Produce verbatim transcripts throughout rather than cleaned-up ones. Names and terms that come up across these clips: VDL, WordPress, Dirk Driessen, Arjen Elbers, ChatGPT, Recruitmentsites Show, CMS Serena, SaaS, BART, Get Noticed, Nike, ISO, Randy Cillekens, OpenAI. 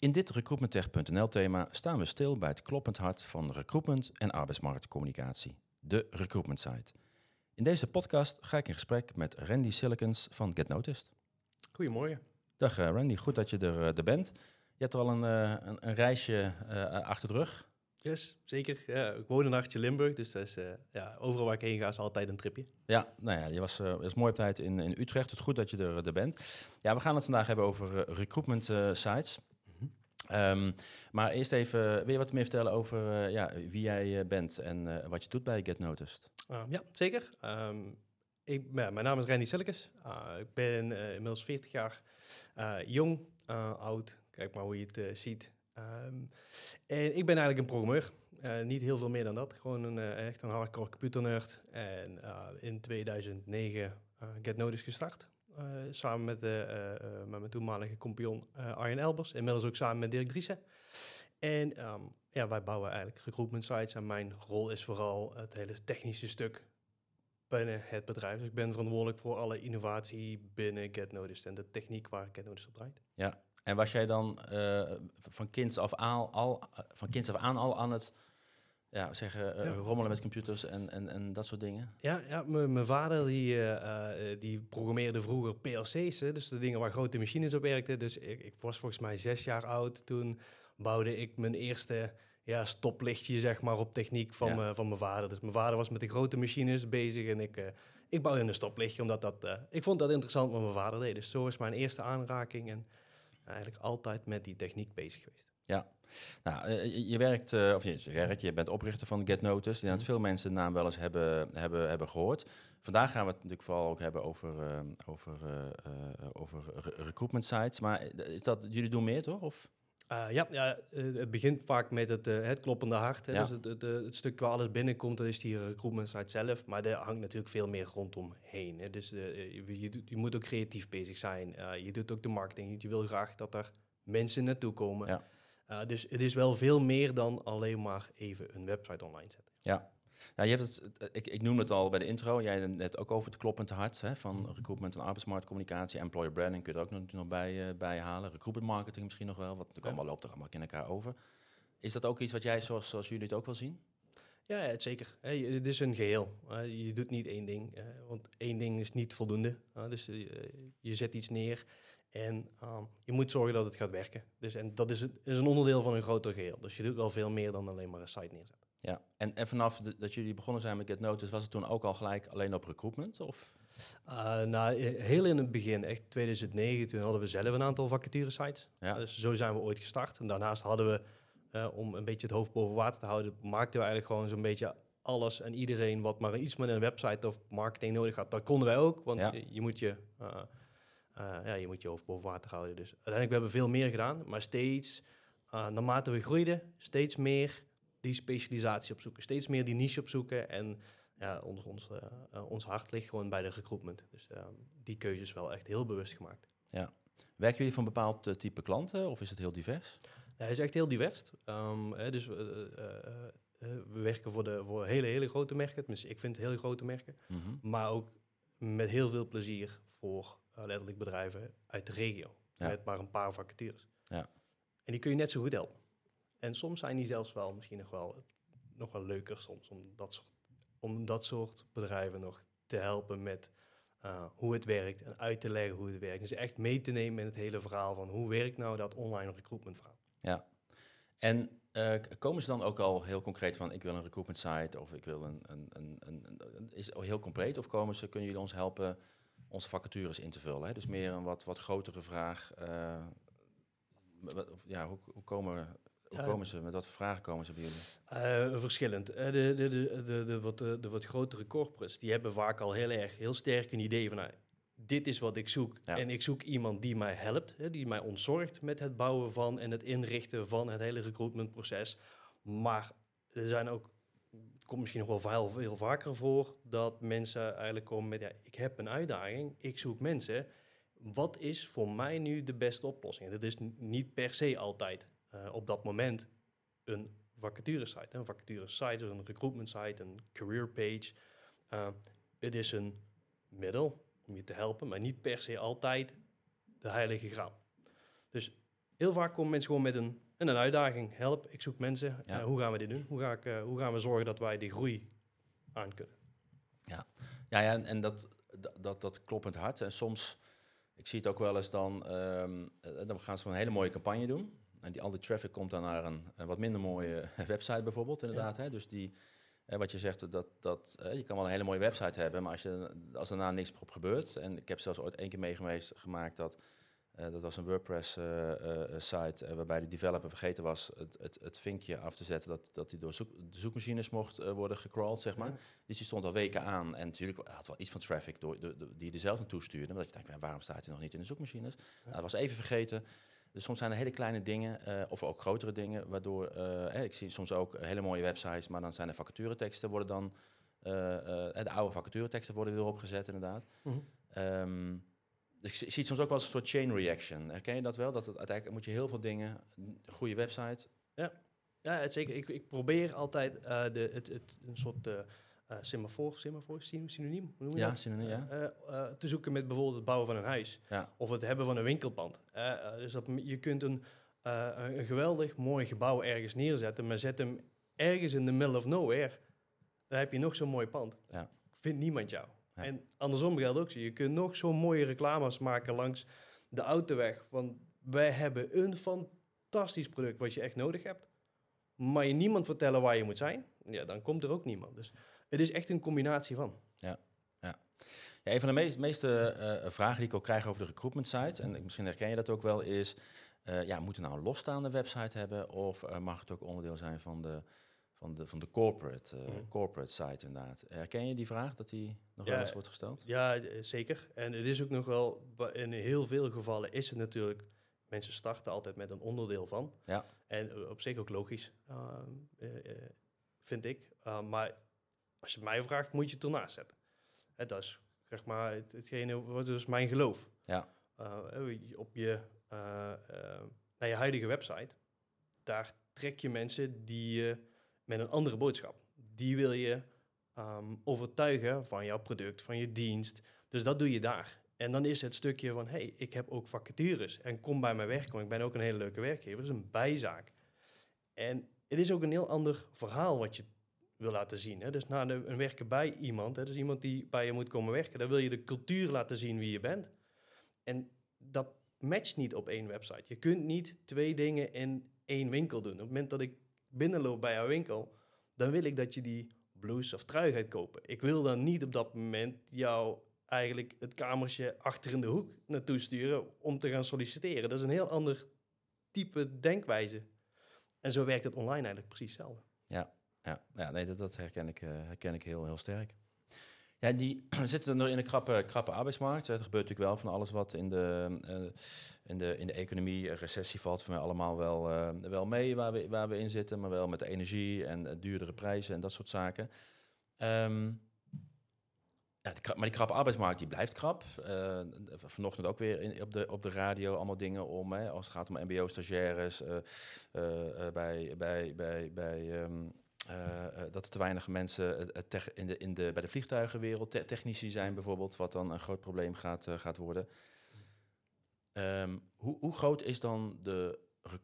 In dit recruitmenttech punt n l thema staan we stil bij het kloppend hart van recruitment en arbeidsmarktcommunicatie, de recruitment site. In deze podcast ga ik in gesprek met Randy Cillekens van Get Noticed. Goedemorgen. Dag Randy, goed dat je er, er bent. Je hebt er al een, een, een reisje uh, achter de rug. Yes, zeker. Ja, ik woon een hartje Limburg, dus dat is, uh, ja, overal waar ik heen ga is altijd een tripje. Ja, nou ja, je was, uh, was mooi op tijd in, in Utrecht. Het is goed dat je er, er bent. Ja, we gaan het vandaag hebben over uh, recruitment uh, sites. Um, maar eerst even, wil je wat meer vertellen over uh, ja, wie jij uh, bent en uh, wat je doet bij Get Noticed? Uh, ja, zeker. Um, ik, ja, mijn naam is Randy Cillekens. Uh, ik ben uh, inmiddels veertig jaar uh, jong, uh, oud, kijk maar hoe je het uh, ziet. Um, en ik ben eigenlijk een programmeur, uh, niet heel veel meer dan dat. Gewoon een, uh, echt een hardcore computernerd en uh, in tweeduizend negen uh, Get Noticed gestart. Uh, samen met, uh, uh, met mijn toenmalige compagnon uh, Arjen Elbers. Inmiddels ook samen met Dirk Driessen. En um, ja, wij bouwen eigenlijk recruitment sites. En mijn rol is vooral het hele technische stuk binnen het bedrijf. Dus ik ben verantwoordelijk voor alle innovatie binnen Get Noticed. En de techniek waar Get Noticed op draait. Ja, en was jij dan uh, van kinds af aan al, van kinds af aan, al aan het... Ja, zeggen, uh, ja. rommelen met computers en, en, en dat soort dingen. Ja, ja m- mijn vader die, uh, die programmeerde vroeger P L C's, hè, dus de dingen waar grote machines op werkten. Dus ik, ik was volgens mij zes jaar oud. Toen bouwde ik mijn eerste ja, stoplichtje zeg maar, op techniek van, ja. m- van mijn vader. Dus mijn vader was met de grote machines bezig en ik, uh, ik bouwde een stoplichtje. Omdat dat, uh, ik vond dat interessant wat mijn vader deed. Dus zo is mijn eerste aanraking en eigenlijk altijd met die techniek bezig geweest. Ja, nou, je werkt, of je werkt, je bent oprichter van Get Noticed. Ik denk dat veel mensen de naam wel eens hebben, hebben, hebben gehoord. Vandaag gaan we het natuurlijk vooral ook hebben over, uh, over, uh, over recruitment sites. Maar is dat, jullie doen meer, toch? Of? Uh, ja, ja, het begint vaak met het, uh, het kloppende hart. Hè? Ja. Dus het, het, het stuk waar alles binnenkomt, dat is die recruitment site zelf. Maar daar hangt natuurlijk veel meer rondomheen. Hè? Dus uh, je, je, je moet ook creatief bezig zijn. Uh, je doet ook de marketing. Je wil graag dat er mensen naartoe komen. Ja. Uh, dus het is wel veel meer dan alleen maar even een website online zetten. Ja, ja je hebt het, ik, ik noemde het al bij de intro. Jij had net ook over het kloppend hart hè, van recruitment en arbeidsmarktcommunicatie. Employer branding kun je er ook nog, nog bij, uh, bij halen. Recruitment marketing misschien nog wel, want ja. loopt er allemaal in elkaar over. Is dat ook iets wat jij, zoals, zoals jullie het ook wel zien? Ja, het zeker. Hey, het is een geheel. Uh, je doet niet één ding, uh, want één ding is niet voldoende. Uh, dus uh, je zet iets neer. En um, je moet zorgen dat het gaat werken. Dus, en dat is, het, is een onderdeel van een groter geheel. Dus je doet wel veel meer dan alleen maar een site neerzetten. Ja, en, en vanaf de, dat jullie begonnen zijn met Get Noticed... was het toen ook al gelijk alleen op recruitment? Of? Uh, nou, heel in het begin, echt tweeduizend negen... toen hadden we zelf een aantal vacaturesites. Ja. Uh, dus zo zijn we ooit gestart. En daarnaast hadden we, uh, om een beetje het hoofd boven water te houden... maakten we eigenlijk gewoon zo'n beetje alles en iedereen... wat maar iets met een website of marketing nodig had. Dat konden wij ook, want ja. je, je moet je... Uh, Uh, ja, je moet je hoofd boven water houden. Dus uiteindelijk we hebben we veel meer gedaan, maar steeds, uh, naarmate we groeiden, steeds meer die specialisatie opzoeken. Steeds meer die niche opzoeken. En ja, ons, ons, uh, uh, ons hart ligt gewoon bij de recruitment. Dus uh, die keuze is wel echt heel bewust gemaakt. Ja. Werken jullie van een bepaald uh, type klanten of is het heel divers? Ja, het is echt heel divers. Um, hè, dus uh, uh, uh, we werken voor, de, voor hele, hele grote merken. Tenminste, ik vind hele grote merken. Mm-hmm. Maar ook met heel veel plezier voor... letterlijk bedrijven uit de regio, ja. met maar een paar vacatures. Ja. En die kun je net zo goed helpen. En soms zijn die zelfs wel misschien nog wel, nog wel leuker soms... om dat soort, om dat soort bedrijven nog te helpen met uh, hoe het werkt... en uit te leggen hoe het werkt. Dus echt mee te nemen in het hele verhaal van... hoe werkt nou dat online recruitment verhaal? Ja, en uh, komen ze dan ook al heel concreet van... ik wil een recruitment site of ik wil een... een, een, een, een is het heel compleet of komen ze, kunnen jullie ons helpen... onze vacatures in te vullen. Hè? Dus meer een wat, wat grotere vraag. Uh, wat, ja, hoe, hoe, komen, hoe komen ze, met wat voor vragen komen ze bij jullie? Uh, verschillend. Uh, de, de, de, de, de, wat, de wat grotere corporates, die hebben vaak al heel erg, heel sterk een idee van... Nou, dit is wat ik zoek. Ja. En ik zoek iemand die mij helpt, hè, die mij ontzorgt met het bouwen van... en het inrichten van het hele recruitmentproces. Maar er zijn ook... Het komt misschien nog wel veel, veel vaker voor dat mensen eigenlijk komen met... ja, ik heb een uitdaging, ik zoek mensen. Wat is voor mij nu de beste oplossing? Dat is n- niet per se altijd uh, op dat moment een vacaturesite. Een vacaturesite, een recruitment site, een career page. Uh, het is een middel om je te helpen, maar niet per se altijd de heilige graal. Dus heel vaak komen mensen gewoon met een, een uitdaging. Help, ik zoek mensen. Ja. Uh, hoe gaan we dit doen? Hoe, ga ik, uh, hoe gaan we zorgen dat wij die groei aan kunnen? Ja, ja, ja en, en dat, dat, dat klopt in het hart. En soms, ik zie het ook wel eens dan, um, dan gaan ze een hele mooie campagne doen. En die, al die traffic komt dan naar een, een wat minder mooie website bijvoorbeeld, inderdaad. Ja. Hè? Dus die, eh, wat je zegt, dat, dat, eh, je kan wel een hele mooie website hebben, maar als, je, als daarna niks op gebeurt... En ik heb zelfs ooit één keer meegemaakt dat, eh, dat was een WordPress-site... Uh, uh, waarbij de developer vergeten was het, het, het vinkje af te zetten... dat, dat die door zoek, de zoekmachines mocht uh, worden gecrawled, zeg maar. Ja. Dus die stond al weken aan en natuurlijk had wel iets van traffic door, door, door, die je er zelf naartoe stuurde. Maar dat je denkt, waarom staat hij nog niet in de zoekmachines? Ja. Nou, dat was even vergeten... Dus soms zijn er hele kleine dingen, uh, of ook grotere dingen, waardoor... Uh, eh, ik zie soms ook hele mooie websites, maar dan zijn er vacatureteksten worden dan... Uh, uh, de oude vacatureteksten worden erop gezet, inderdaad. Mm-hmm. Um, dus ik zie het soms ook wel als een soort chain reaction. Herken je dat wel? Dat het, uiteindelijk moet je heel veel dingen... Goede website. Ja, ja het zeker. Ik, ik probeer altijd uh, de, het, het, een soort... Uh, Uh, semafoor, semafoor, synoniem, hoe noem je ja, dat? Synoniem, ja. uh, uh, te zoeken met bijvoorbeeld het bouwen van een huis. Ja. Of het hebben van een winkelpand. Uh, uh, dus dat, je kunt een, uh, een geweldig mooi gebouw ergens neerzetten, maar zet hem ergens in the middle of nowhere. Dan heb je nog zo'n mooi pand. Ja. Vindt niemand jou. Ja. En andersom geldt ook zo. Je kunt nog zo'n mooie reclames maken langs de autoweg. Want wij hebben een fantastisch product wat je echt nodig hebt. Maar je niemand vertellen waar je moet zijn. Ja, dan komt er ook niemand. Dus... Het is echt een combinatie van. Ja, ja. ja een van de meest, meeste uh, vragen die ik ook krijg over de recruitment site... en misschien herken je dat ook wel, is... Uh, ja, moet er nou een losstaande website hebben... of uh, mag het ook onderdeel zijn van de, van de, van de corporate, uh, mm. corporate site inderdaad? Herken je die vraag, dat die nog ja, wel eens wordt gesteld? Ja, zeker. En het is ook nog wel... In heel veel gevallen is het natuurlijk... Mensen starten altijd met een onderdeel van. Ja. En op zich ook logisch, uh, uh, vind ik. Uh, maar... Als je het mij vraagt, moet je het ernaast zetten. En dat is zeg maar het, hetgene wat dus mijn geloof. Ja. Uh, op je, uh, uh, naar je huidige website, daar trek je mensen die je uh, met een andere boodschap. Die wil je um, overtuigen van jouw product, van je dienst. Dus dat doe je daar. En dan is het stukje van, hey, ik heb ook vacatures en kom bij mij werken, want ik ben ook een hele leuke werkgever. Dat is een bijzaak. En het is ook een heel ander verhaal wat je wil laten zien. Hè? Dus na de, een werken bij iemand, hè? Dus iemand die bij je moet komen werken, dan wil je de cultuur laten zien wie je bent. En dat matcht niet op één website. Je kunt niet twee dingen in één winkel doen. Op het moment dat ik binnenloop bij jouw winkel, dan wil ik dat je die blouse of trui gaat kopen. Ik wil dan niet op dat moment jou eigenlijk het kamertje achter in de hoek naartoe sturen om te gaan solliciteren. Dat is een heel ander type denkwijze. En zo werkt het online eigenlijk precies hetzelfde. Ja. Ja, ja nee, dat, dat herken ik, uh, herken ik heel, heel sterk. Ja, die zitten er in een krappe, krappe arbeidsmarkt. Er gebeurt natuurlijk wel van alles wat in de, uh, in de, in de economie, recessie valt voor mij allemaal wel, uh, wel mee waar we, waar we in zitten. Maar wel met de energie en uh, duurdere prijzen en dat soort zaken. Um, ja, die, maar die krappe arbeidsmarkt die blijft krap. Uh, vanochtend ook weer in, op, de, op de radio allemaal dingen om. Hè, als het gaat om mbo-stagiaires, uh, uh, bij... bij, bij, bij um, Uh, dat er te weinig mensen tech, in de, in de, bij de vliegtuigenwereld, te, technici zijn bijvoorbeeld, wat dan een groot probleem gaat, uh, gaat worden. Um, hoe, hoe groot is dan de,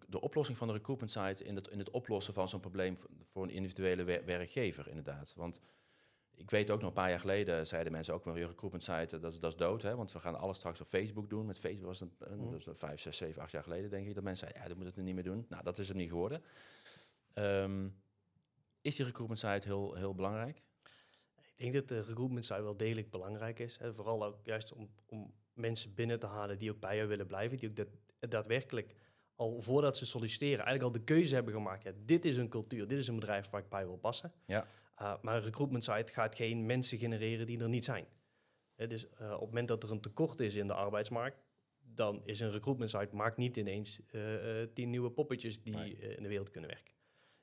de oplossing van de recruitment site in het, in het oplossen van zo'n probleem voor een individuele wer, werkgever inderdaad? Want ik weet ook nog een paar jaar geleden zeiden mensen ook wel, je recruitment site, dat, dat is dood, hè? Want we gaan alles straks op Facebook doen. Met Facebook was het een, mm. dat was vijf, zes, zeven, acht jaar geleden denk ik, dat mensen zeiden, ja, dat moet het niet meer doen. Nou, dat is hem niet geworden. Um, Is die recruitment site heel, heel belangrijk? Ik denk dat de recruitment site wel degelijk belangrijk is. Hè? Vooral ook juist om, om mensen binnen te halen die ook bij je willen blijven. Die ook dat, daadwerkelijk al voordat ze solliciteren eigenlijk al de keuze hebben gemaakt. Ja, dit is een cultuur, dit is een bedrijf waar ik bij wil passen. Ja. Uh, maar een recruitment site gaat geen mensen genereren die er niet zijn. Uh, dus uh, op het moment dat er een tekort is in de arbeidsmarkt, dan is een recruitment site maakt niet ineens uh, uh, tien nieuwe poppetjes die nee. uh, in de wereld kunnen werken.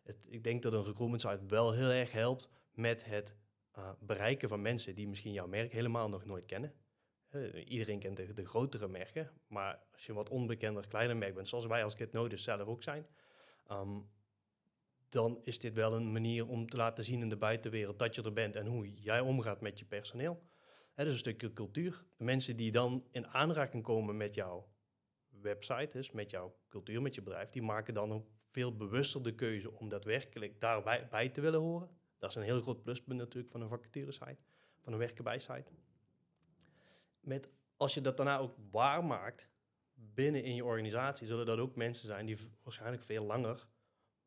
Het, ik denk dat een recruitment site wel heel erg helpt met het uh, bereiken van mensen die misschien jouw merk helemaal nog nooit kennen. Uh, iedereen kent de, de grotere merken, maar als je een wat onbekender, kleiner merk bent, zoals wij als Get Noticed zelf ook zijn, um, dan is dit wel een manier om te laten zien in de buitenwereld dat je er bent en hoe jij omgaat met je personeel. Uh, dus een stukje cultuur. De mensen die dan in aanraking komen met jouw website is, met jouw cultuur, met je bedrijf, die maken dan een veel bewuster de keuze om daadwerkelijk daarbij bij te willen horen. Dat is een heel groot pluspunt natuurlijk van een vacaturesite, van een werken bij site. Met, als je dat daarna ook waar maakt binnen in je organisatie, zullen dat ook mensen zijn die v- waarschijnlijk veel langer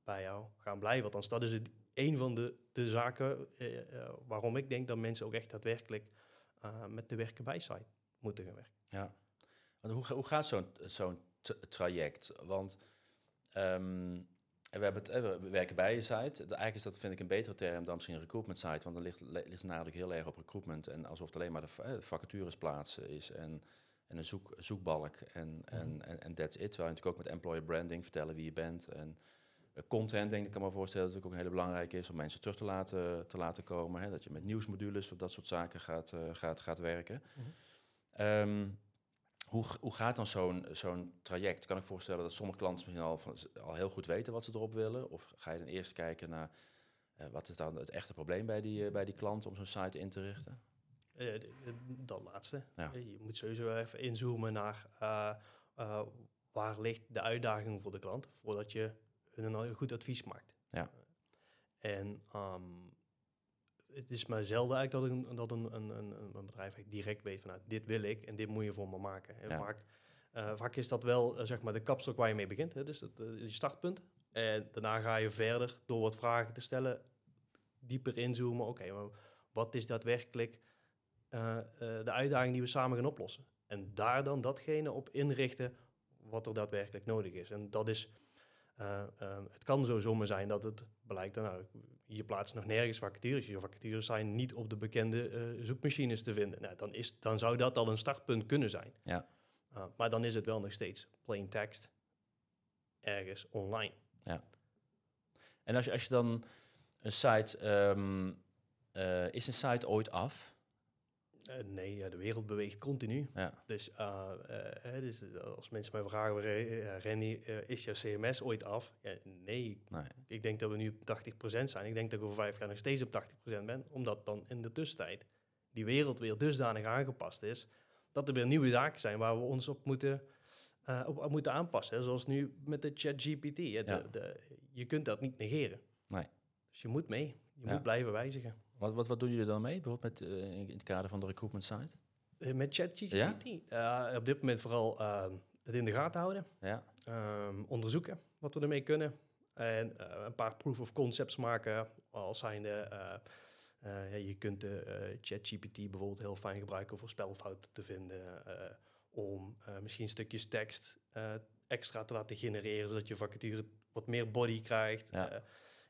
bij jou gaan blijven. Althans, dat is het, een van de, de zaken eh, waarom ik denk dat mensen ook echt daadwerkelijk uh, met de werken bij site moeten gaan werken. Ja. Want hoe, hoe gaat zo'n, zo'n t- traject? Want um, we, hebben het, we werken bij je site. Eigenlijk is dat, vind ik, een betere term dan misschien recruitment site. Want dan ligt, ligt nadruk heel erg op recruitment. En alsof het alleen maar de eh, vacatures plaatsen is. En, en een zoek, zoekbalk. En, mm. en, en, en that's it. Terwijl je natuurlijk ook met employer branding vertellen wie je bent. En uh, content, denk ik, kan me voorstellen dat het ook een hele belangrijke is om mensen terug te laten, te laten komen. Hè? Dat je met nieuwsmodules of dat soort zaken gaat, uh, gaat, gaat werken. Mm. Um, Hoe, hoe gaat dan zo'n, zo'n traject? Kan ik voorstellen dat sommige klanten misschien al, van, al heel goed weten wat ze erop willen? Of ga je dan eerst kijken naar uh, wat is dan het echte probleem bij die, uh, bij die klant om zo'n site in te richten? Uh, dat laatste. Ja. Je moet sowieso even inzoomen naar uh, uh, waar ligt de uitdaging voor de klant voordat je hun een goed advies maakt. Ja. Uh, en um, het is maar zelden eigenlijk dat een, dat een, een, een, een bedrijf direct weet van nou, dit wil ik en dit moet je voor me maken. En ja. vaak, uh, vaak is dat wel uh, zeg maar de kapstok waar je mee begint. Hè? Dus dat uh, je startpunt. En daarna ga je verder door wat vragen te stellen, dieper inzoomen. Oké, okay, maar wat is daadwerkelijk uh, uh, de uitdaging die we samen gaan oplossen? En daar dan datgene op inrichten wat er daadwerkelijk nodig is. En dat is... Uh, uh, het kan zo zomaar zijn dat het blijkt, nou, je plaatst nog nergens vacatures. Je vacatures zijn niet op de bekende uh, zoekmachines te vinden. Nou, dan, is, dan zou dat al een startpunt kunnen zijn. Ja. Uh, maar dan is het wel nog steeds plain text ergens online. Ja. En als je, als je dan een site... Um, uh, is een site ooit af? Uh, nee, ja, de wereld beweegt continu. Ja. Dus, uh, uh, dus als mensen mij vragen, uh, Randy, uh, is jouw C M S ooit af? Ja, nee. nee, ik denk dat we nu op tachtig procent zijn. Ik denk dat ik over vijf jaar nog steeds op tachtig procent ben. Omdat dan in de tussentijd die wereld weer dusdanig aangepast is... dat er weer nieuwe zaken zijn waar we ons op moeten, uh, op, op moeten aanpassen. Zoals nu met de ChatGPT. Ja. De, de, je kunt dat niet negeren. Nee. Dus je moet mee. Je ja. moet blijven wijzigen. Wat, wat, wat doen jullie dan mee, bijvoorbeeld met, uh, in het kader van de recruitment site? Met ChatGPT? Ja? Uh, op dit moment vooral uh, het in de gaten houden. Ja. Um, onderzoeken wat we ermee kunnen. En uh, een paar proof of concepts maken. Als zijnde, uh, uh, ja, je kunt de uh, ChatGPT bijvoorbeeld heel fijn gebruiken voor spelfouten te vinden. Uh, om uh, misschien stukjes tekst uh, extra te laten genereren, zodat je vacature wat meer body krijgt. Ja. Uh,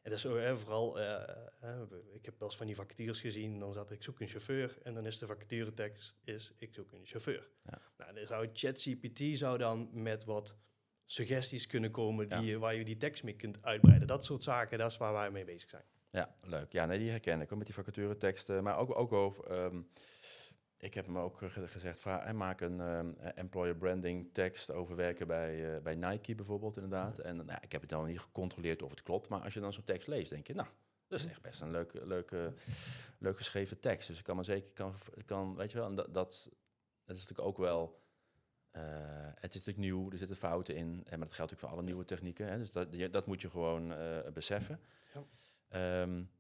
En dat is ook, hè, vooral, uh, uh, ik heb wel eens van die vacatures gezien, dan zat ik zoek een chauffeur en dan is de vacaturetekst is ik zoek een chauffeur. Ja. Nou, dan zou ChatGPT zou dan met wat suggesties kunnen komen die, ja. waar je die tekst mee kunt uitbreiden. Dat soort zaken, dat is waar wij mee bezig zijn. Ja, leuk. Ja, nee, die herken ik ook met die vacatureteksten, maar ook, ook over... Um, ik heb hem ook gezegd, vraag, maak een um, employer branding tekst over werken bij, uh, bij Nike bijvoorbeeld, inderdaad. Ja. En nou, ik heb het dan niet gecontroleerd of het klopt, maar als je dan zo'n tekst leest, denk je, nou, dat is echt best een leuk, leuk, uh, leuk geschreven tekst. Dus ik kan maar zeker, kan, kan, weet je wel, en dat, dat, dat is natuurlijk ook wel, uh, het is natuurlijk nieuw, er zitten fouten in, en, maar dat geldt natuurlijk voor alle nieuwe technieken, hè, dus dat, dat moet je gewoon uh, beseffen. Ja. Um,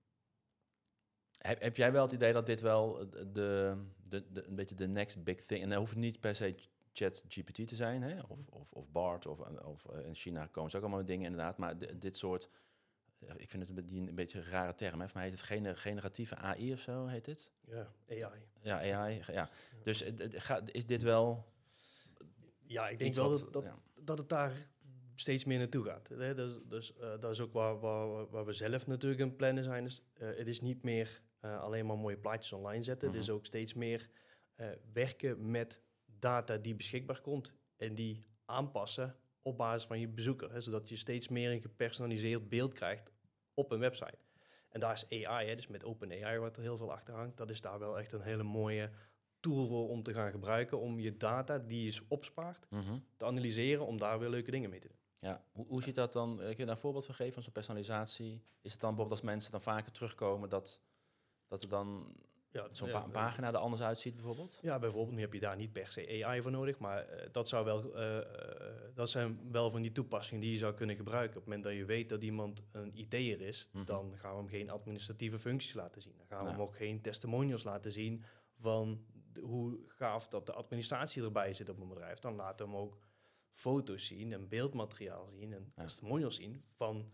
Heb, heb jij wel het idee dat dit wel de, de, de, een beetje de next big thing... en dat hoeft niet per se ChatGPT te zijn, hè? Of, of, of BART, of, of in China komen ze ook allemaal dingen inderdaad... maar d- dit soort, ik vind het een, een beetje een rare term, hè? Voor mij heet het gener, generatieve A I of zo, heet dit? Ja, A I. Ja, A I, ja. ja. Dus d- ga, is dit wel... Ja, ik denk wel dat, dat, ja. dat het daar... steeds meer naartoe gaat. Hè? Dus, dus uh, dat is ook waar, waar, waar we zelf natuurlijk aan het plannen zijn. Dus, uh, het is niet meer uh, alleen maar mooie plaatjes online zetten. Mm-hmm. Het is ook steeds meer uh, werken met data die beschikbaar komt... en die aanpassen op basis van je bezoeker. Hè? Zodat je steeds meer een gepersonaliseerd beeld krijgt op een website. En daar is A I, hè? Dus met OpenAI wat er heel veel achter hangt... dat is daar wel echt een hele mooie... tool voor om te gaan gebruiken om je data die je opspaart mm-hmm. te analyseren om daar weer leuke dingen mee te doen. Ja, hoe, hoe ziet dat dan? Kun je daar een voorbeeld van geven van zo'n personalisatie? Is het dan bijvoorbeeld als mensen dan vaker terugkomen dat, dat er dan... Ja, zo'n ja, pa- pagina er anders uitziet bijvoorbeeld? Ja, bijvoorbeeld. Nu heb je daar niet per se A I voor nodig, maar uh, dat, zou wel, uh, uh, dat zijn wel van die toepassingen die je zou kunnen gebruiken. Op het moment dat je weet dat iemand een I T'er is, mm-hmm. dan gaan we hem geen administratieve functies laten zien. Dan gaan we ja. hem ook geen testimonials laten zien van de, hoe gaaf dat de administratie erbij zit op een bedrijf. Dan laten we hem ook foto's zien en beeldmateriaal zien en ja. testimonials zien van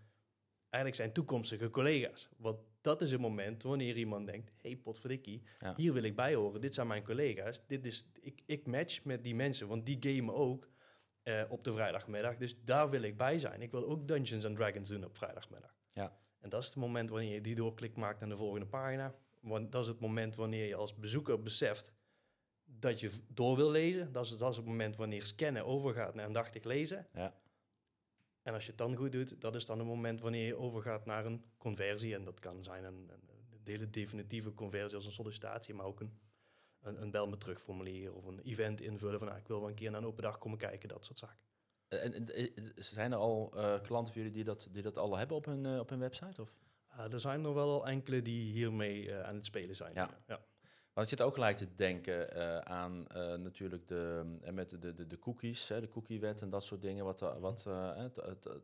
eigenlijk zijn toekomstige collega's. Want dat is het moment wanneer iemand denkt, hey potverdikkie, ja. hier wil ik bij horen. Dit zijn mijn collega's. Dit is, ik, ik match met die mensen, want die gamen ook uh, op de vrijdagmiddag. Dus daar wil ik bij zijn. Ik wil ook Dungeons and Dragons doen op vrijdagmiddag. Ja. En dat is het moment wanneer je die doorklik maakt naar de volgende pagina. Want dat is het moment wanneer je als bezoeker beseft dat je door wil lezen. Dat is, dat is het moment wanneer scannen overgaat naar aandachtig lezen. Ja. En als je het dan goed doet, dat is dan het moment wanneer je overgaat naar een conversie. En dat kan zijn een, een, een hele definitieve conversie als een sollicitatie, maar ook een, een, een bel me terug formulier of een event invullen van ah, ik wil wel een keer naar een open dag komen kijken, dat soort zaken. En, en, en zijn er al uh, klanten voor jullie die dat, die dat al hebben op hun, uh, op hun website? Of? Uh, er zijn er wel al enkele die hiermee uh, aan het spelen zijn. Ja. Ja. Want je zit ook gelijk te denken uh, aan uh, natuurlijk de, uh, met de, de, de cookies, hè, de cookiewet en dat soort dingen. Wat, uh, wat uh, het, het, het,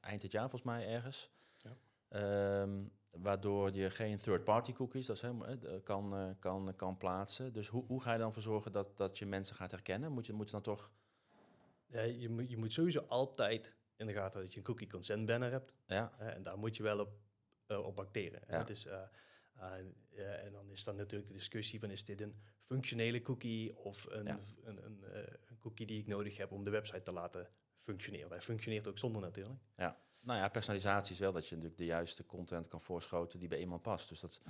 eind dit jaar volgens mij ergens. Ja. Um, waardoor je geen third-party cookies dat is helemaal, uh, kan, uh, kan, kan plaatsen. Dus hoe, hoe ga je dan voor zorgen dat, dat je mensen gaat herkennen? Moet je, moet je dan toch... Ja, je, moet, je moet sowieso altijd in de gaten dat je een cookie consent banner hebt. Ja. Uh, en daar moet je wel op, uh, op acteren. Ja. Dus... Uh, Uh, uh, en dan is dan natuurlijk de discussie van is dit een functionele cookie of een, ja. v- een, een, uh, een cookie die ik nodig heb om de website te laten functioneren. Hij functioneert ook zonder natuurlijk. Ja. Nou ja, personalisatie is wel dat je natuurlijk de juiste content kan voorschoten die bij iemand past. Dus dat,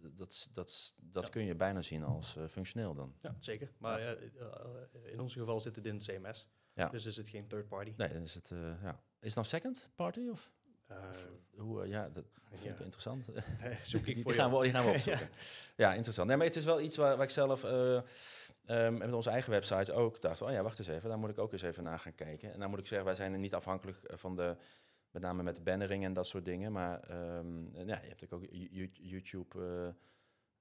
dat, dat, dat, dat ja. kun je bijna zien als uh, functioneel dan. Ja, zeker. Maar ja. uh, uh, in ons geval zit het in het C M S. Ja. Dus is het geen third party. Nee, dan is het... Uh, ja. Is het dan second party of... Uh, Hoe, uh, ja, dat vind ik ja. interessant. Nee, zoek ik die, voor die, gaan we, die gaan we opzoeken. ja. ja, interessant. Nee, maar het is wel iets waar, waar ik zelf... Uh, um, met onze eigen website ook dacht... oh ja, wacht eens even, daar moet ik ook eens even naar gaan kijken. En dan moet ik zeggen, wij zijn er niet afhankelijk van de... met name met de bannering en dat soort dingen. Maar um, ja, je hebt ook YouTube...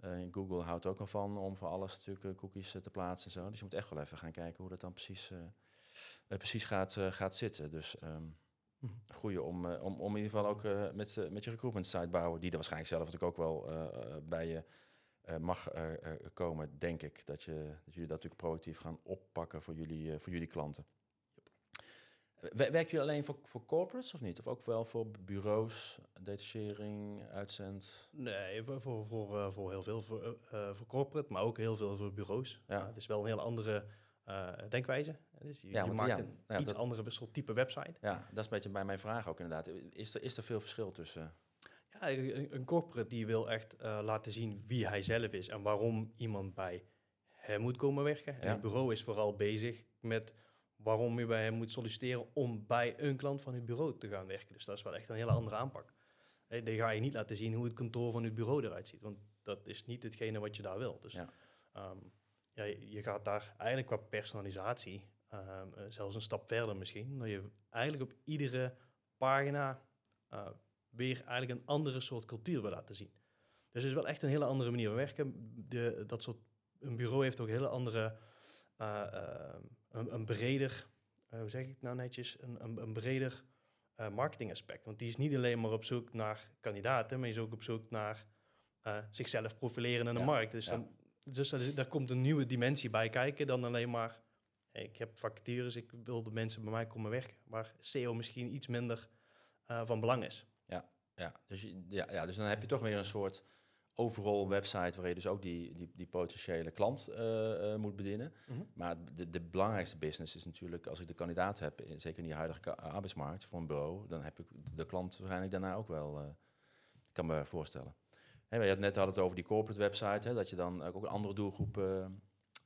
Uh, uh, Google houdt ook al van om voor alles natuurlijk cookies uh, te plaatsen en zo. Dus je moet echt wel even gaan kijken hoe dat dan precies, uh, uh, precies gaat, uh, gaat zitten. Dus... Um, Goeie om, uh, om, om in ieder geval ook uh, met, uh, met je recruitment site bouwen, die er waarschijnlijk zelf natuurlijk ook wel uh, bij je uh, mag uh, uh, komen, denk ik. Dat, je, dat jullie dat natuurlijk proactief gaan oppakken voor jullie, uh, voor jullie klanten. Yep. Werken jullie alleen voor, voor corporates of niet? Of ook wel voor bureaus, detachering, uitzend? Nee, voor, voor, voor, voor heel veel voor, uh, voor corporate, maar ook heel veel voor bureaus. Ja. Het is wel een heel andere... Uh, denkwijze. Dus je, ja, je maakt ja, een ja, iets dat, andere soort type website. Ja, dat is een beetje bij mijn vraag ook inderdaad. Is er, is er veel verschil tussen? Ja, een, een corporate die wil echt uh, laten zien wie hij zelf is en waarom iemand bij hem moet komen werken. Ja. En het bureau is vooral bezig met waarom je bij hem moet solliciteren om bij een klant van het bureau te gaan werken. Dus dat is wel echt een hele andere aanpak. Hey, dan ga je niet laten zien hoe het kantoor van het bureau eruit ziet, want dat is niet hetgene wat je daar wil. Dus... Ja. Um, Ja, je gaat daar eigenlijk qua personalisatie um, zelfs een stap verder misschien. Dat je eigenlijk op iedere pagina uh, weer eigenlijk een andere soort cultuur wil laten zien. Dus het is wel echt een hele andere manier van werken. De, dat soort, een bureau heeft ook een hele andere, uh, uh, een, een breder, uh, hoe zeg ik het nou netjes, een, een, een breder uh, marketingaspect. Want die is niet alleen maar op zoek naar kandidaten, maar die is ook op zoek naar uh, zichzelf profileren in de ja, markt. Dus ja. dan... Dus daar, is, daar komt een nieuwe dimensie bij kijken dan alleen maar... Hey, ik heb vacatures, ik wil de mensen bij mij komen werken... waar S E O misschien iets minder uh, van belang is. Ja, ja, dus je, ja, ja, dus dan heb je toch weer een soort overall website... waar je dus ook die, die, die potentiële klant uh, uh, moet bedienen. Mm-hmm. Maar de, de belangrijkste business is natuurlijk... als ik de kandidaat heb, zeker in die huidige ka- arbeidsmarkt voor een bureau... dan heb ik de klant waarschijnlijk daarna ook wel... Uh, kan me voorstellen. He, we hadden het net over die corporate website, hè, dat je dan ook een andere doelgroep, uh,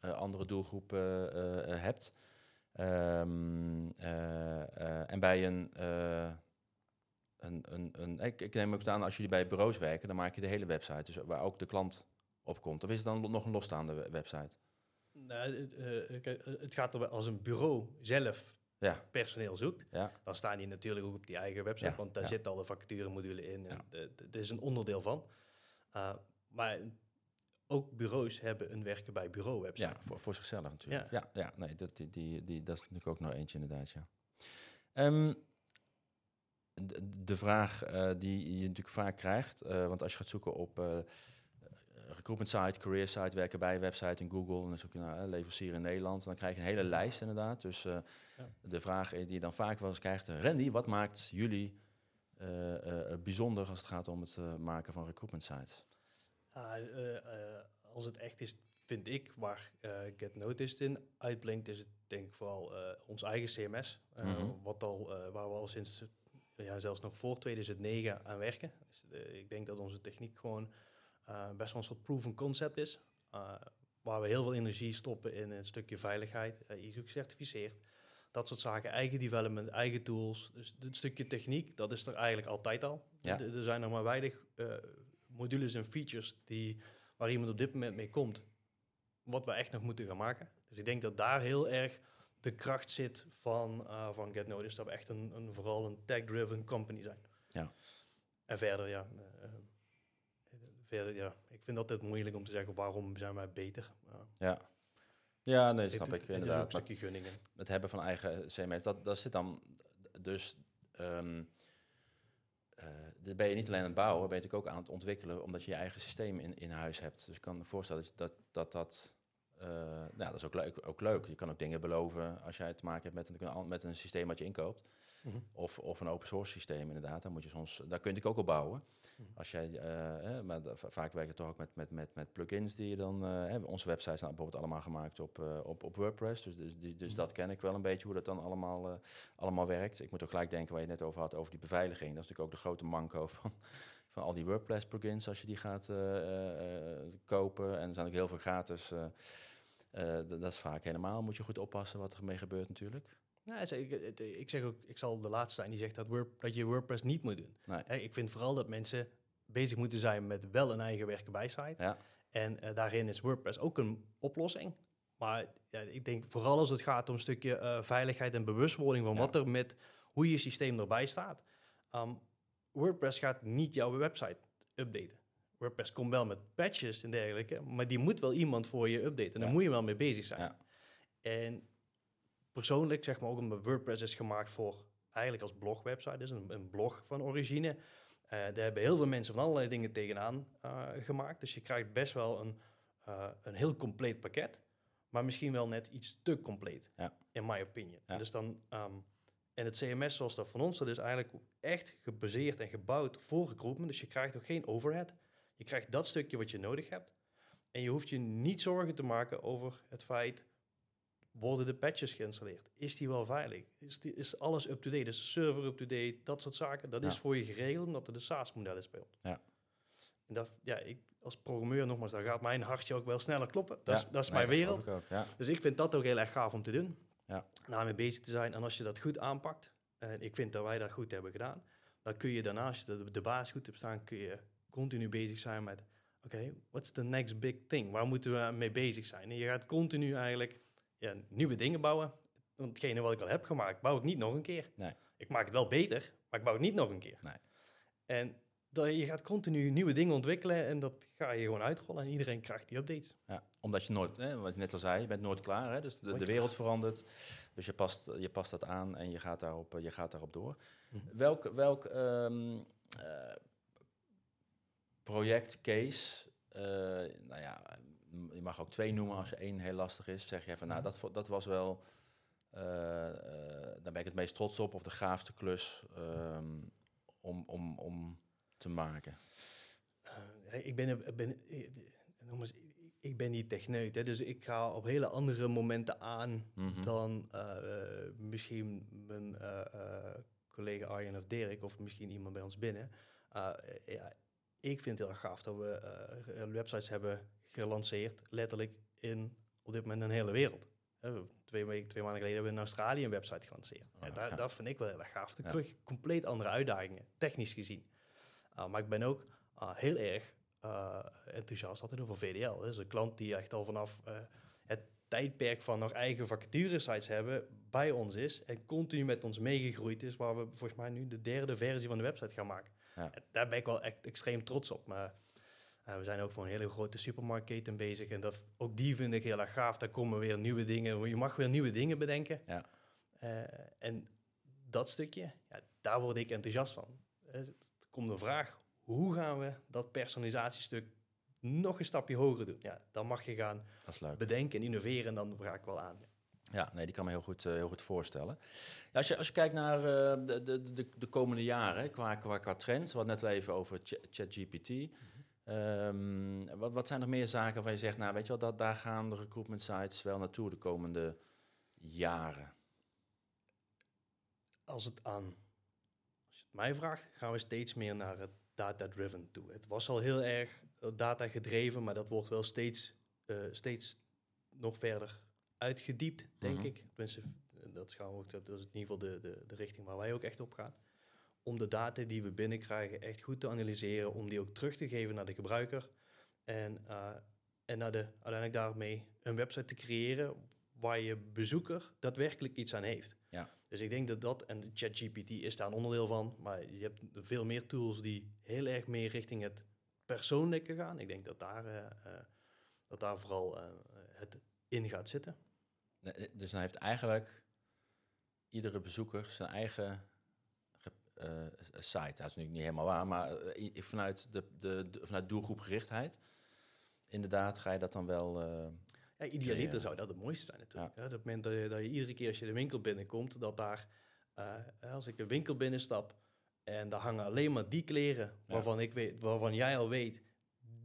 uh, andere doelgroep uh, uh, hebt. Um, uh, uh, en bij een, uh, een, een, een ik, ik neem ook aan, als jullie bij bureaus werken, dan maak je de hele website, dus waar ook de klant op komt. Of is het dan nog een losstaande website? Nou, het, uh, het gaat er als een bureau zelf ja. personeel zoekt, ja. dan staan die natuurlijk ook op die eigen website, ja. want daar ja. zit al de vacaturemodule in. En ja. d- d- d- d- is een onderdeel van. Uh, maar ook bureaus hebben een werken bij bureau website. Ja, voor, voor zichzelf natuurlijk. Ja, ja, ja nee, dat, die, die, die, dat is natuurlijk ook nog eentje inderdaad, ja. Um, de, de vraag uh, die je natuurlijk vaak krijgt, uh, want als je gaat zoeken op uh, recruitment site, career site, werken bij website in Google, en dan zoek je naar uh, leverancier in Nederland, dan krijg je een hele lijst inderdaad. Dus uh, ja. de vraag die je dan vaak wel eens krijgt, uh, Randy, wat maakt jullie uh, uh, bijzonder als het gaat om het uh, maken van recruitment sites? Uh, uh, uh, als het echt is, vind ik, waar uh, Get Noticed in uitblinkt, is het denk ik vooral uh, ons eigen C M S. Uh, mm-hmm. wat al, uh, waar we al sinds, uh, ja, zelfs nog voor tweeduizend negen aan werken. Dus, uh, ik denk dat onze techniek gewoon uh, best wel een soort proof of concept is. Uh, waar we heel veel energie stoppen in een stukje veiligheid. Uh, ISO gecertificeerd. Dat soort zaken, eigen development, eigen tools. Dus dit stukje techniek, dat is er eigenlijk altijd al. Ja. Er zijn nog maar weinig Uh, modules en features die, waar iemand op dit moment mee komt, wat we echt nog moeten gaan maken. Dus ik denk dat daar heel erg de kracht zit van, uh, van Get Noticed, dat we echt een, een, vooral een tech-driven company zijn. Ja. En verder, ja, uh, verder, ja, ik vind het altijd moeilijk om te zeggen waarom zijn wij beter. Uh, ja. ja, nee, snap het, ik. Het is ook een stukje gunningen. Het hebben van eigen C M S, dat, dat zit dan dus... Um, Uh, dan ben je niet alleen aan het bouwen, ben je natuurlijk ook aan het ontwikkelen, omdat je je eigen systeem in, in huis hebt. Dus ik kan me voorstellen dat dat... dat, dat uh, nou, dat is ook, le- ook leuk. Je kan ook dingen beloven als jij te maken hebt met een, met een systeem wat je inkoopt. Mm-hmm. Of, of een open source systeem inderdaad. Dan moet je soms, daar kun je ook op bouwen. Mm-hmm. Als jij, uh, eh, maar d- vaak werk je toch ook met, met, met, met plugins die je dan... Uh, eh, onze websites zijn bijvoorbeeld allemaal gemaakt op, uh, op, op WordPress. Dus, dus, dus mm-hmm. dat ken ik wel een beetje, hoe dat dan allemaal, uh, allemaal werkt. Ik moet ook gelijk denken waar je net over had, over die beveiliging. Dat is natuurlijk ook de grote manco van... van al die WordPress plugins, als je die gaat uh, uh, kopen. En er zijn ook heel veel gratis. Uh, uh, d- dat is vaak helemaal. Moet je goed oppassen wat er mee gebeurt natuurlijk. Ja, ik, ik, ik zeg ook, ik zal de laatste zijn die zegt dat, Word, dat je WordPress niet moet doen. Nee. Hey, ik vind vooral dat mensen bezig moeten zijn met wel een eigen werken bij site. Ja. En uh, daarin is WordPress ook een oplossing. Maar ja, ik denk vooral als het gaat om een stukje uh, veiligheid en bewustwording van ja. wat er met hoe je systeem erbij staat. Um, WordPress gaat niet jouw website updaten. WordPress komt wel met patches en dergelijke, maar die moet wel iemand voor je updaten. En daar ja. moet je wel mee bezig zijn. Ja. En persoonlijk zeg maar ook, omdat WordPress is gemaakt voor eigenlijk als blogwebsite, dus een, een blog van origine. Uh, daar hebben heel veel mensen van allerlei dingen tegenaan uh, gemaakt. Dus je krijgt best wel een, uh, een heel compleet pakket, maar misschien wel net iets te compleet, ja. in my opinion. Ja. Dus dan... Um, En het C M S zoals dat van ons, dat is eigenlijk echt gebaseerd en gebouwd voor recruitment. Dus je krijgt ook geen overhead. Je krijgt dat stukje wat je nodig hebt. En je hoeft je niet zorgen te maken over het feit, worden de patches geïnstalleerd? Is die wel veilig? Is, die, is alles up-to-date? Dus de server up-to-date, dat soort zaken. Dat ja. is voor je geregeld, omdat het een SaaS-model is bij ons. Ja. En dat, ja, ik als programmeur nogmaals, daar gaat mijn hartje ook wel sneller kloppen. Dat ja, is, dat is nee, mijn wereld. Ik ook, ja. Dus ik vind dat ook heel erg gaaf om te doen. Ja. Daarmee bezig te zijn. En als je dat goed aanpakt, en ik vind dat wij dat goed hebben gedaan, dan kun je daarnaast, de, de baas goed hebt staan, kun je continu bezig zijn met, oké, okay, what's the next big thing? Waar moeten we mee bezig zijn? En je gaat continu eigenlijk ja, nieuwe dingen bouwen. Want hetgene wat ik al heb gemaakt, bouw ik niet nog een keer. Nee. Ik maak het wel beter, maar ik bouw het niet nog een keer. Nee. En dat, je gaat continu nieuwe dingen ontwikkelen en dat ga je gewoon uitrollen en iedereen krijgt die updates. Ja, omdat je nooit, hè, wat je net al zei, je bent nooit klaar. Hè, dus de, de wereld verandert, dus je past, je past dat aan en je gaat daarop, je gaat daarop door. Mm-hmm. Welk, welk um, uh, project, case, uh, nou ja, je mag ook twee noemen als je één heel lastig is. Zeg je van, nou, dat, dat was wel, uh, uh, daar ben ik het meest trots op, of de gaafste klus um, om... om, om te maken? Uh, ik, ben, ben, noem eens, ik ben niet techneut, hè, dus ik ga op hele andere momenten aan mm-hmm. dan uh, uh, misschien mijn uh, uh, collega Arjen of Dirk of misschien iemand bij ons binnen. Uh, ja, ik vind het heel gaaf dat we uh, websites hebben gelanceerd, letterlijk in op dit moment een hele wereld. Uh, twee, weken, twee maanden geleden hebben we in Australië een website gelanceerd. Oh, ja, daar, ja. Dat vind ik wel heel erg gaaf. Dan ja. krijg je compleet andere uitdagingen, technisch gezien. Uh, maar ik ben ook uh, heel erg uh, enthousiast altijd over V D L. Dus een klant die echt al vanaf uh, het tijdperk van nog eigen vacaturesites hebben bij ons is en continu met ons meegegroeid is, waar we volgens mij nu de derde versie van de website gaan maken. Ja. Daar ben ik wel echt extreem trots op. Maar Uh, we zijn ook voor een hele grote supermarktketen bezig. En dat, ook die vind ik heel erg gaaf. Daar komen weer nieuwe dingen. Je mag weer nieuwe dingen bedenken. Ja. Uh, en dat stukje, ja, daar word ik enthousiast van. Uh, er komt een vraag. Hoe gaan we dat personalisatiestuk nog een stapje hoger doen? Ja, dan mag je gaan bedenken en innoveren. En dan raak ik wel aan. Ja, nee, die kan me heel goed, uh, heel goed voorstellen. Ja, als, je, als je kijkt naar uh, de, de, de, de komende jaren, qua, qua, qua trends, we hadden net even over ChatGPT. Mm-hmm. Um, wat, wat zijn nog meer zaken waar je zegt, nou weet je wel, dat, daar gaan de recruitment sites wel naartoe de komende jaren? Als het aan, als je het mij vraagt, gaan we steeds meer naar het data-driven toe. Het was al heel erg data-gedreven, maar dat wordt wel steeds, uh, steeds nog verder uitgediept, denk mm-hmm. ik. Tenminste, dat, gaan we ook, dat is in ieder geval de, de, de richting waar wij ook echt op gaan. Om de data die we binnenkrijgen echt goed te analyseren, om die ook terug te geven naar de gebruiker. En, uh, en naar de, uiteindelijk daarmee een website te creëren waar je bezoeker daadwerkelijk iets aan heeft. Ja. Dus ik denk dat dat, en ChatGPT is daar een onderdeel van, maar je hebt veel meer tools die heel erg meer richting het persoonlijke gaan. Ik denk dat daar, uh, uh, dat daar vooral uh, het in gaat zitten. Nee, dus dan heeft eigenlijk iedere bezoeker zijn eigen uh, site. Dat is nu niet helemaal waar, maar uh, vanuit, de, de, de, vanuit doelgroepgerichtheid, inderdaad, ga je dat dan wel... Uh, ja, idealiter zou dat het mooiste zijn natuurlijk. Ja. Ja, dat moment dat je, dat je iedere keer als je de winkel binnenkomt, dat daar, uh, als ik een winkel binnenstap en daar hangen alleen maar die kleren waarvan, ja. ik weet, waarvan jij al weet,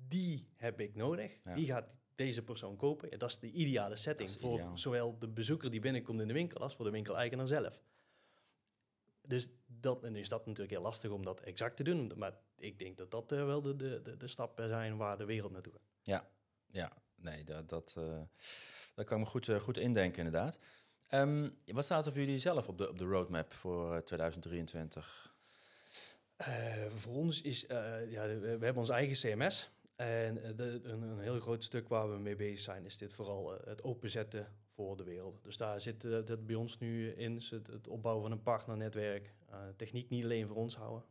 die heb ik nodig, ja. die gaat... deze persoon kopen, ja, dat is de ideale setting voor ideaal. Zowel de bezoeker die binnenkomt in de winkel als voor de winkeleigenaar zelf. Dus dat, en is dat natuurlijk heel lastig om dat exact te doen, maar ik denk dat dat uh, wel de, de, de stappen zijn waar de wereld naartoe gaat. Ja, ja, nee, dat, dat, uh, dat kan ik me goed, uh, goed indenken inderdaad. Um, wat staat er voor jullie zelf op de, op de roadmap voor uh, twintig drieëntwintig? Uh, voor ons is, uh, ja, we hebben ons eigen C M S. En de, een, een heel groot stuk waar we mee bezig zijn, is dit vooral uh, het openzetten voor de wereld. Dus daar zit uh, dat bij ons nu in, het, het opbouwen van een partnernetwerk. Uh, techniek niet alleen voor ons houden,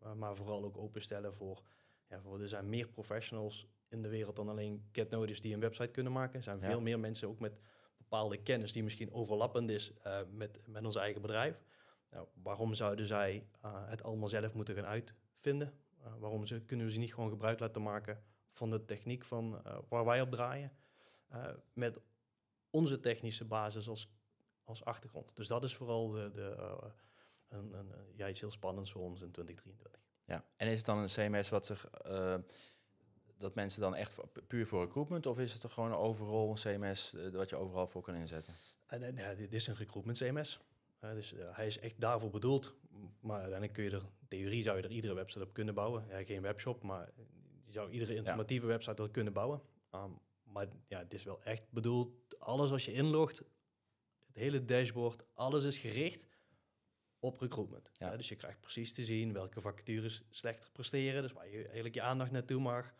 uh, maar vooral ook openstellen voor, ja, voor... Er zijn meer professionals in de wereld dan alleen Get Noticed die een website kunnen maken. Er zijn ja. veel meer mensen ook met bepaalde kennis die misschien overlappend is uh, met, met ons eigen bedrijf. Nou, waarom zouden zij uh, het allemaal zelf moeten gaan uitvinden? Uh, waarom ze, kunnen we ze niet gewoon gebruik laten maken van de techniek van, uh, waar wij op draaien, uh, met onze technische basis als, als achtergrond. Dus dat is vooral de, de, uh, een, een, ja, iets heel spannends voor ons in twintig drieëntwintig. Ja, en is het dan een C M S wat zich, uh, dat mensen dan echt puur voor recruitment, of is het er gewoon een overal een C M S uh, wat je overal voor kan inzetten? En, en, ja, dit is een recruitment C M S. Uh, dus uh, hij is echt daarvoor bedoeld. Maar uiteindelijk kun je er, in theorie zou je er iedere website op kunnen bouwen. Ja, geen webshop, maar je zou iedere informatieve ja. website wel kunnen bouwen. Um, maar ja, het is wel echt bedoeld, alles als je inlogt, het hele dashboard, alles is gericht op recruitment. Ja. Ja, dus je krijgt precies te zien welke vacatures slechter presteren, dus waar je eigenlijk je aandacht naartoe mag.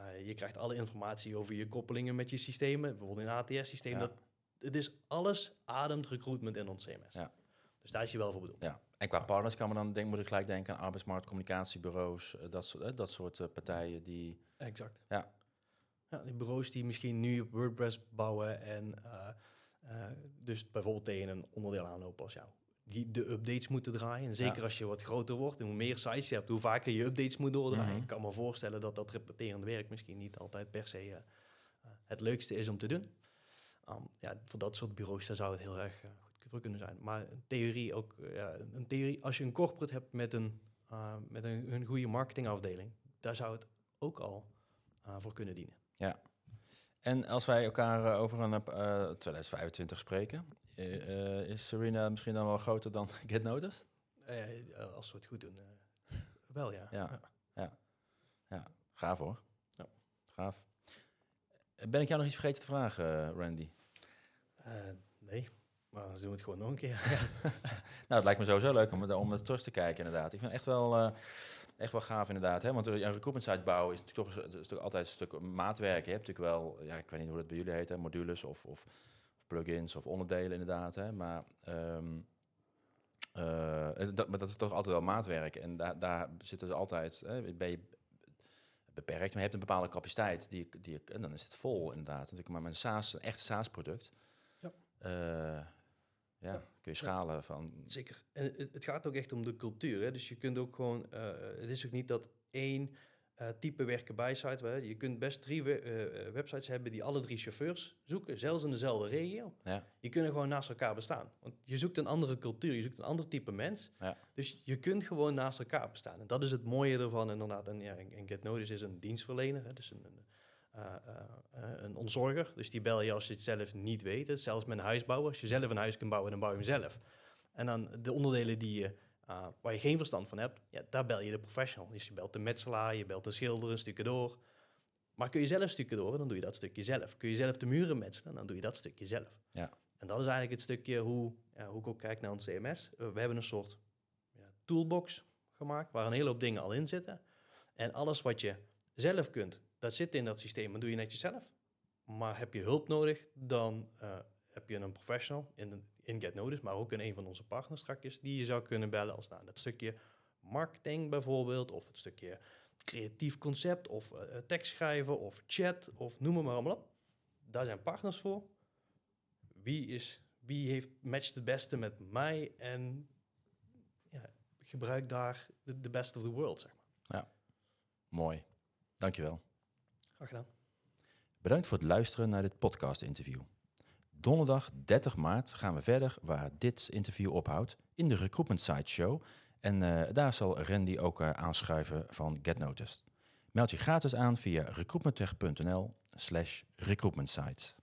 Uh, je krijgt alle informatie over je koppelingen met je systemen, bijvoorbeeld in een A T S-systeem, ja. dat Het is alles ademt recruitment in ons C M S. Ja. Dus daar is je wel voor bedoeld. Ja. En qua partners kan men dan denk, moet ik gelijk denken aan arbeidsmarkt, communicatiebureaus, dat soort, dat soort partijen die... Exact. Ja. Ja, die bureaus die misschien nu WordPress bouwen en uh, uh, dus bijvoorbeeld tegen een onderdeel aanlopen als jou. Die de updates moeten draaien. En zeker ja. als je wat groter wordt en hoe meer sites je hebt, hoe vaker je updates moet doordraaien. Mm-hmm. Ik kan me voorstellen dat dat repeterend werk misschien niet altijd per se uh, het leukste is om te doen. Um, ja, voor dat soort bureaus daar zou het heel erg uh, goed voor kunnen zijn. Maar een theorie ook, ja, een theorie, als je een corporate hebt met een, uh, met een, een goede marketingafdeling, daar zou het ook al uh, voor kunnen dienen. Ja. En als wij elkaar uh, over een uh, twintig vijfentwintig spreken, uh, uh, is Serena misschien dan wel groter dan Get Noticed? Uh, als we het goed doen, uh, wel ja. Ja. Ja. Ja. Ja, gaaf hoor. Ja. Gaaf. Ben ik jou nog iets vergeten te vragen, Randy? Uh, nee, maar dan doen we het gewoon nog een keer. Ja. Nou, het lijkt me sowieso leuk om, om het terug te kijken, inderdaad. Ik vind het echt wel, uh, echt wel gaaf, inderdaad. Hè? Want een recruitment site bouwen is natuurlijk toch is toch altijd een stuk maatwerk. Je hebt natuurlijk wel, ja, ik weet niet hoe dat bij jullie heet, hè? Modules of, of, of plugins of onderdelen, inderdaad. Hè? Maar, um, uh, dat, maar dat is toch altijd wel maatwerk. En da- daar zitten ze altijd, hè? Ben je beperkt, maar je hebt een bepaalde capaciteit die je, die je, en dan is het vol inderdaad. Natuurlijk, maar met een SaaS, een echt SaaS-product, ja. Uh, ja, ja, kun je schalen ja. van. Zeker. En het, het gaat ook echt om de cultuur, hè? Dus je kunt ook gewoon, uh, het is ook niet dat één uh, type werken bij site. Hè? Je kunt best drie we- uh, websites hebben die alle drie chauffeurs zoeken, zelfs in dezelfde regio. Ja. Je kunt gewoon naast elkaar bestaan, want je zoekt een andere cultuur, je zoekt een ander type mens. Ja. Dus je kunt gewoon naast elkaar bestaan. En dat is het mooie ervan inderdaad. En, ja, en Get Noticed is een dienstverlener, hè? Dus een, een Uh, uh, uh, een ontzorger, dus die bel je als je het zelf niet weet. Dus zelfs met een huisbouwer, als je zelf een huis kunt bouwen, dan bouw je hem zelf. En dan de onderdelen die je, uh, waar je geen verstand van hebt, ja, daar bel je de professional. Dus je belt de metselaar, je belt de schilder een stukje door. Maar kun je zelf stukken door, dan doe je dat stukje zelf. Kun je zelf de muren metselen, dan doe je dat stukje zelf. Ja. En dat is eigenlijk het stukje hoe, ja, hoe ik ook kijk naar ons C M S. Uh, we hebben een soort ja, toolbox gemaakt, waar een hele hoop dingen al in zitten. En alles wat je zelf kunt, dat zit in dat systeem, maar doe je netjes zelf. Maar heb je hulp nodig, dan uh, heb je een professional in, in Get Noticed, maar ook in een van onze partners strakjes, die je zou kunnen bellen als nou, dat stukje marketing bijvoorbeeld, of het stukje creatief concept, of uh, tekst schrijven, of chat, of noem het maar allemaal op. Daar zijn partners voor. Wie, is, wie heeft matcht het beste met mij en ja, gebruik daar de, de best of the world, zeg maar. Ja, mooi. Dankjewel. Graag gedaan. Bedankt voor het luisteren naar dit podcast-interview. Donderdag dertig maart gaan we verder waar dit interview ophoudt in de Recruitmentsites Show. En uh, daar zal Randy ook uh, aanschuiven van Get Noticed. Meld je gratis aan via recruitmenttech punt n l slash recruitmentsites.